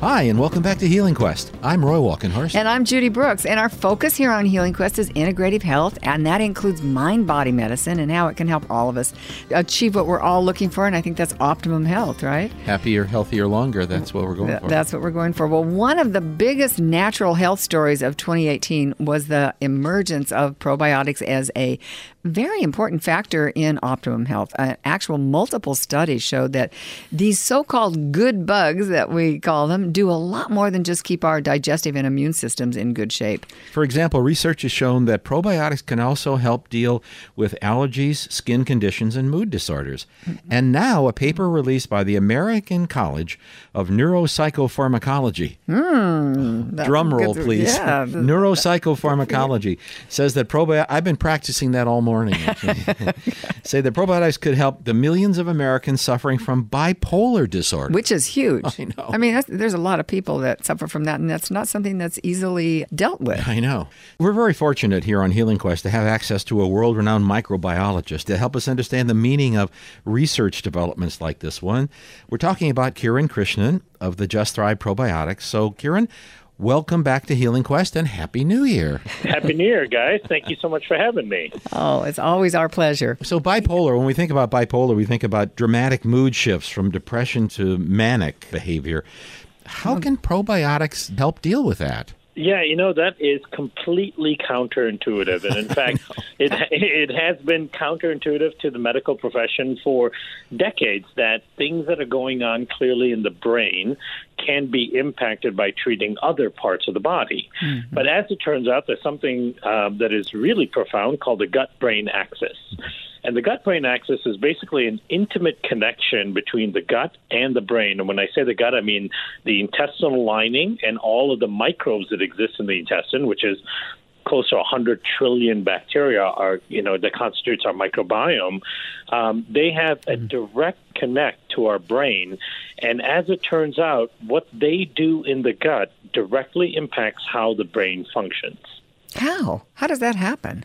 Hi, and welcome back to Healing Quest. I'm Roy Walkenhorst. And I'm Judy Brooks. And our focus here on Healing Quest is integrative health, and that includes mind-body medicine and how it can help all of us achieve what we're all looking for, and I think that's optimum health, right? Happier, healthier, longer. That's what we're going for. That's what we're going for. Well, one of the biggest natural health stories of 2018 was the emergence of probiotics as a very important factor in optimum health. Actual multiple studies showed that these so-called good bugs, that we call them, do a lot more than just keep our digestive and immune systems in good shape. For example, research has shown that probiotics can also help deal with allergies, skin conditions, and mood disorders. And now a paper released by the American College of Neuropsychopharmacology, drum roll please, Neuropsychopharmacology, says that probiotics, I've been practicing that all morning, say that probiotics could help the millions of Americans suffering from bipolar disorder. Which is huge. I know. I mean, there's a lot of people that suffer from that, and that's not something that's easily dealt with. I know. We're very fortunate here on Healing Quest to have access to a world-renowned microbiologist to help us understand the meaning of research developments like this one. We're talking about Kiran Krishnan of the Just Thrive Probiotics. So, Kiran, welcome back to Healing Quest, and Happy New Year. Happy New Year, guys. Thank you so much for having me. Oh, it's always our pleasure. So bipolar, when we think about bipolar, we think about dramatic mood shifts from depression to manic behavior. How can probiotics help deal with that? Yeah, you know, that is completely counterintuitive. And in fact, it has been counterintuitive to the medical profession for decades that things that are going on clearly in the brain can be impacted by treating other parts of the body. Mm-hmm. But as it turns out, there's something that is really profound called the gut-brain axis. And the gut-brain axis is basically an intimate connection between the gut and the brain. And when I say the gut, I mean the intestinal lining and all of the microbes that exist in the intestine, which is close to 100 trillion bacteria are, you know, that constitutes our microbiome. They have a direct connect to our brain. And as it turns out, what they do in the gut directly impacts how the brain functions. How? How does that happen?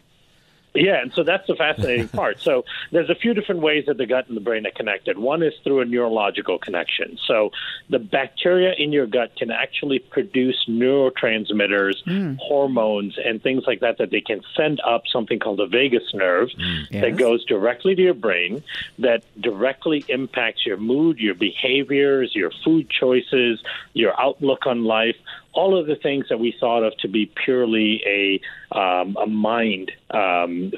Yeah, and so that's the fascinating part. So there's a few different ways that the gut and the brain are connected. One is through a neurological connection. So the bacteria in your gut can actually produce neurotransmitters, hormones, and things like that, that they can send up something called the vagus nerve that goes directly to your brain, that directly impacts your mood, your behaviors, your food choices, your outlook on life. All of the things that we thought of to be purely a mind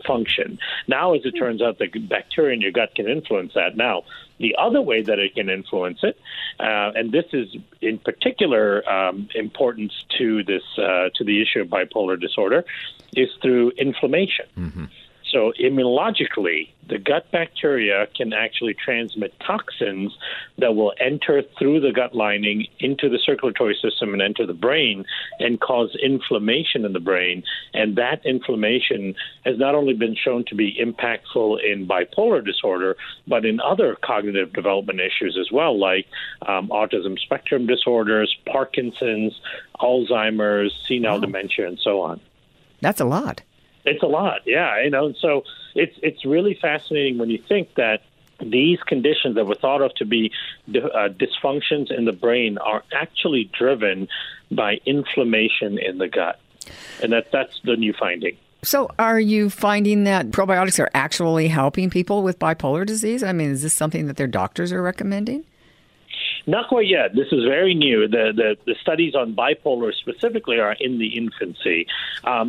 function. Now, as it turns out, the bacteria in your gut can influence that. Now, the other way that it can influence it, and this is in particular importance to this to the issue of bipolar disorder, is through inflammation. Mm-hmm. So immunologically, the gut bacteria can actually transmit toxins that will enter through the gut lining into the circulatory system and enter the brain and cause inflammation in the brain. And that inflammation has not only been shown to be impactful in bipolar disorder, but in other cognitive development issues as well, like autism spectrum disorders, Parkinson's, Alzheimer's, senile dementia, and so on. That's a lot. It's a lot, yeah, you know, so it's really fascinating when you think that these conditions that were thought of to be dysfunctions in the brain are actually driven by inflammation in the gut, and that's the new finding. So are you finding that probiotics are actually helping people with bipolar disease? I mean, is this something that their doctors are recommending? Not quite yet. This is very new. The studies on bipolar specifically are in the infancy.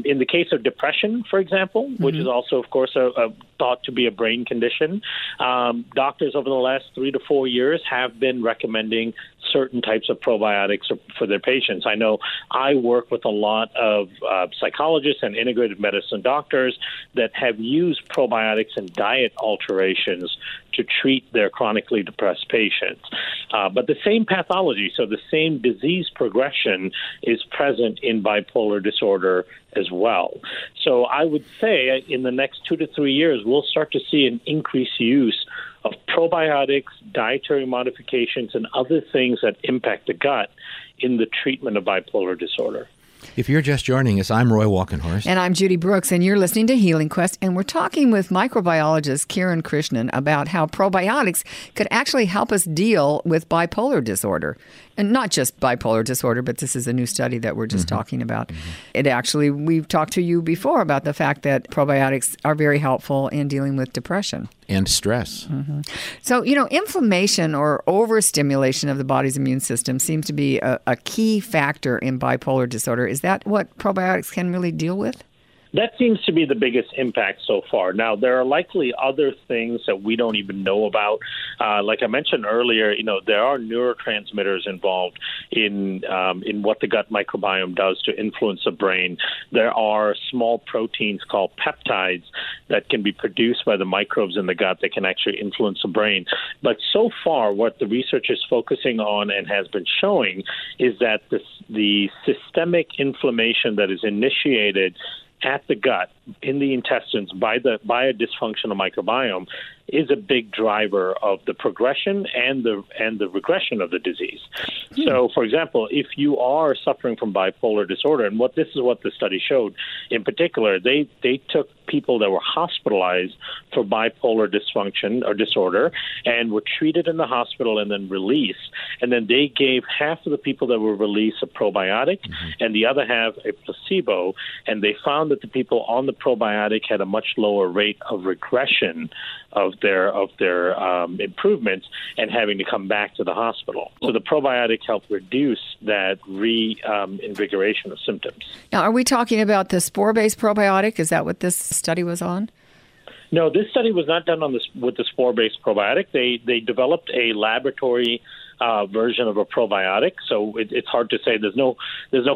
In the case of depression, for example, which is also, of course, a thought to be a brain condition, doctors over the last 3 to 4 years have been recommending certain types of probiotics for their patients. I know I work with a lot of psychologists and integrative medicine doctors that have used probiotics and diet alterations to treat their chronically depressed patients. But the same pathology, so the same disease progression, is present in bipolar disorder as well. So I would say in the next 2 to 3 years, we'll start to see an increased use of probiotics, dietary modifications, and other things that impact the gut in the treatment of bipolar disorder. If you're just joining us, I'm Roy Walkenhorst. And I'm Judy Brooks, and you're listening to Healing Quest. And we're talking with microbiologist Kiran Krishnan about how probiotics could actually help us deal with bipolar disorder. And not just bipolar disorder, but this is a new study that we're just talking about. It actually, we've talked to you before about the fact that probiotics are very helpful in dealing with depression. And stress. So, you know, inflammation or overstimulation of the body's immune system seems to be a key factor in bipolar disorder. Is that what probiotics can really deal with? That seems to be the biggest impact so far. Now, there are likely other things that we don't even know about. Like I mentioned earlier, you know, there are neurotransmitters involved in what the gut microbiome does to influence the brain. There are small proteins called peptides that can be produced by the microbes in the gut that can actually influence the brain. But so far, what the research is focusing on and has been showing is that the systemic inflammation that is initiated at the gut, in the intestines, by a dysfunctional microbiome, is a big driver of the progression and the regression of the disease. So, for example, if you are suffering from bipolar disorder, and this is what the study showed in particular, they took people that were hospitalized for bipolar dysfunction or disorder and were treated in the hospital and then released. And then they gave half of the people that were released a probiotic and the other half a placebo. And they found that the people on the probiotic had a much lower rate of regression of their improvements and having to come back to the hospital. So the probiotic helped reduce that reinvigoration of symptoms. Now, are we talking about the spore-based probiotic? Is that what this study was on? No, this study was not done with the spore-based probiotic. They developed a laboratory version of a probiotic, so it's hard to say. There's no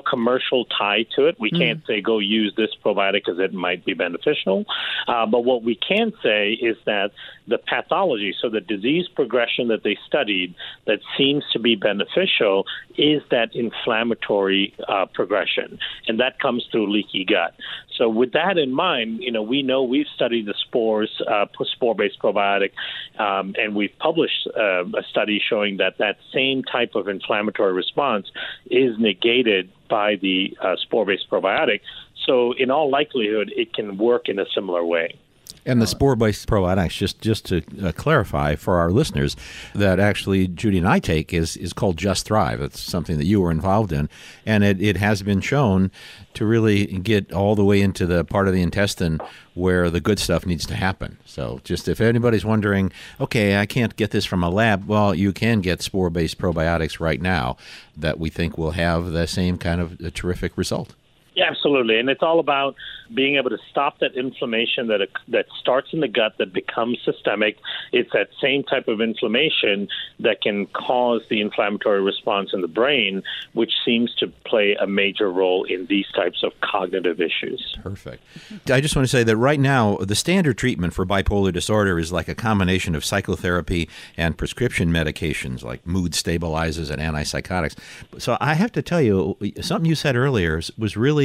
commercial tie to it. We can't say go use this probiotic because it might be beneficial. But what we can say is that the pathology, so the disease progression that they studied, that seems to be beneficial is that inflammatory progression, and that comes through leaky gut. So with that in mind, you know we've studied the spore-based probiotic, and we've published a study showing that same type of inflammatory response is negated by the spore-based probiotic. So in all likelihood, it can work in a similar way. And the spore-based probiotics, just to clarify for our listeners, that actually Judy and I take is called Just Thrive. It's something that you were involved in. And it has been shown to really get all the way into the part of the intestine where the good stuff needs to happen. So just if anybody's wondering, okay, I can't get this from a lab, well, you can get spore-based probiotics right now that we think will have the same kind of a terrific result. Yeah, absolutely. And it's all about being able to stop that inflammation that starts in the gut that becomes systemic. It's that same type of inflammation that can cause the inflammatory response in the brain, which seems to play a major role in these types of cognitive issues. Perfect. I just want to say that right now, the standard treatment for bipolar disorder is like a combination of psychotherapy and prescription medications like mood stabilizers and antipsychotics. So I have to tell you, something you said earlier was really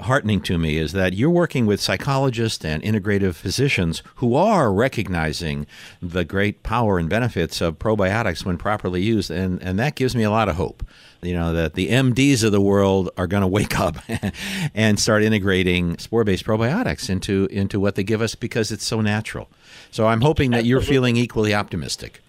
heartening to me is that you're working with psychologists and integrative physicians who are recognizing the great power and benefits of probiotics when properly used, and that gives me a lot of hope. You know, that the MDs of the world are going to wake up and start integrating spore-based probiotics into what they give us because it's so natural. So I'm hoping that you're feeling equally optimistic.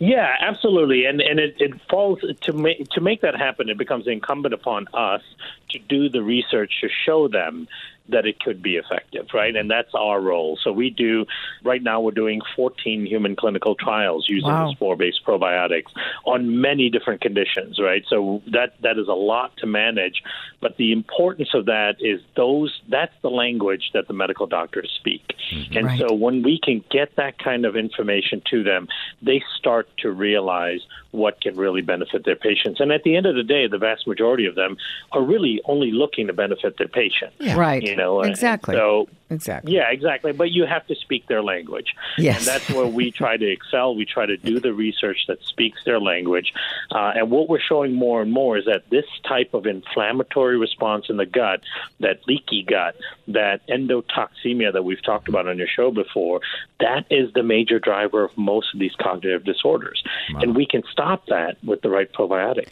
Yeah, absolutely. And it falls to make that happen. It becomes incumbent upon us to do the research to show them that it could be effective, right? And that's our role. So we're doing 14 human clinical trials using the spore-based probiotics on many different conditions, right? So that is a lot to manage, but the importance of that is that's the language that the medical doctors speak. And so when we can get that kind of information to them, they start to realize what can really benefit their patients. And at the end of the day, the vast majority of them are really only looking to benefit their patient. Yeah. Right. You know, exactly. Exactly. Yeah, exactly. But you have to speak their language. Yes. And that's where we try to excel. We try to do the research that speaks their language. And what we're showing more and more is that this type of inflammatory response in the gut, that leaky gut, that endotoxemia that we've talked about on your show before, that is the major driver of most of these cognitive disorders. Wow. And we can stop that with the right probiotic.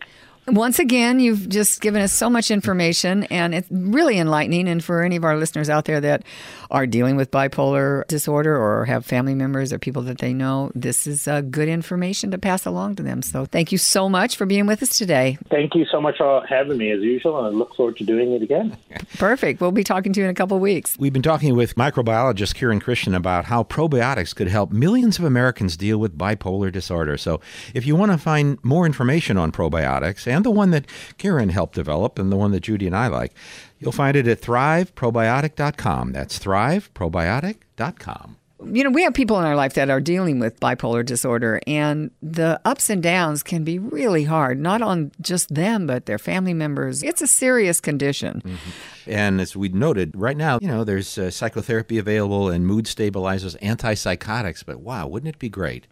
Once again, you've just given us so much information, and it's really enlightening. And for any of our listeners out there that are dealing with bipolar disorder or have family members or people that they know, this is good information to pass along to them. So thank you so much for being with us today. Thank you so much for having me, as usual, and I look forward to doing it again. Perfect. We'll be talking to you in a couple of weeks. We've been talking with microbiologist Kiran Krishnan about how probiotics could help millions of Americans deal with bipolar disorder. So if you want to find more information on probiotics, and the one that Kiran helped develop and the one that Judy and I like, you'll find it at thriveprobiotic.com. That's thriveprobiotic.com. You know, we have people in our life that are dealing with bipolar disorder, and the ups and downs can be really hard, not on just them, but their family members. It's a serious condition. Mm-hmm. And as we noted, right now, you know, there's psychotherapy available and mood stabilizers, antipsychotics, but wow, wouldn't it be great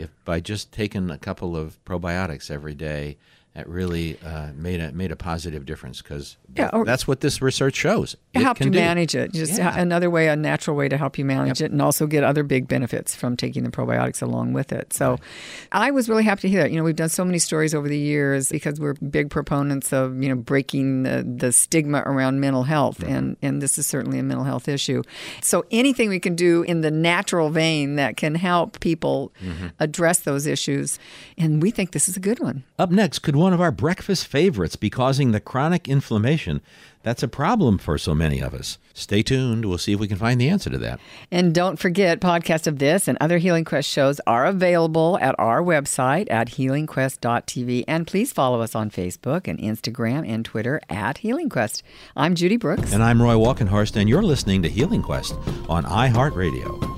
if by just taking a couple of probiotics every day, that really made a positive difference, because that's what this research shows. Help you manage it. Just another way, a natural way to help you manage it, and also get other big benefits from taking the probiotics along with it. So I was really happy to hear that. You know, we've done so many stories over the years because we're big proponents of, you know, breaking the stigma around mental health. Mm-hmm. And this is certainly a mental health issue. So anything we can do in the natural vein that can help people address those issues. And we think this is a good one. Up next, could one of our breakfast favorites be causing the chronic inflammation that's a problem for so many of us? Stay tuned. We'll see if we can find the answer to that. And don't forget, podcasts of this and other Healing Quest shows are available at our website at healingquest.tv. And please follow us on Facebook and Instagram and Twitter at Healing Quest. I'm Judy Brooks. And I'm Roy Walkenhorst, and you're listening to Healing Quest on iHeartRadio.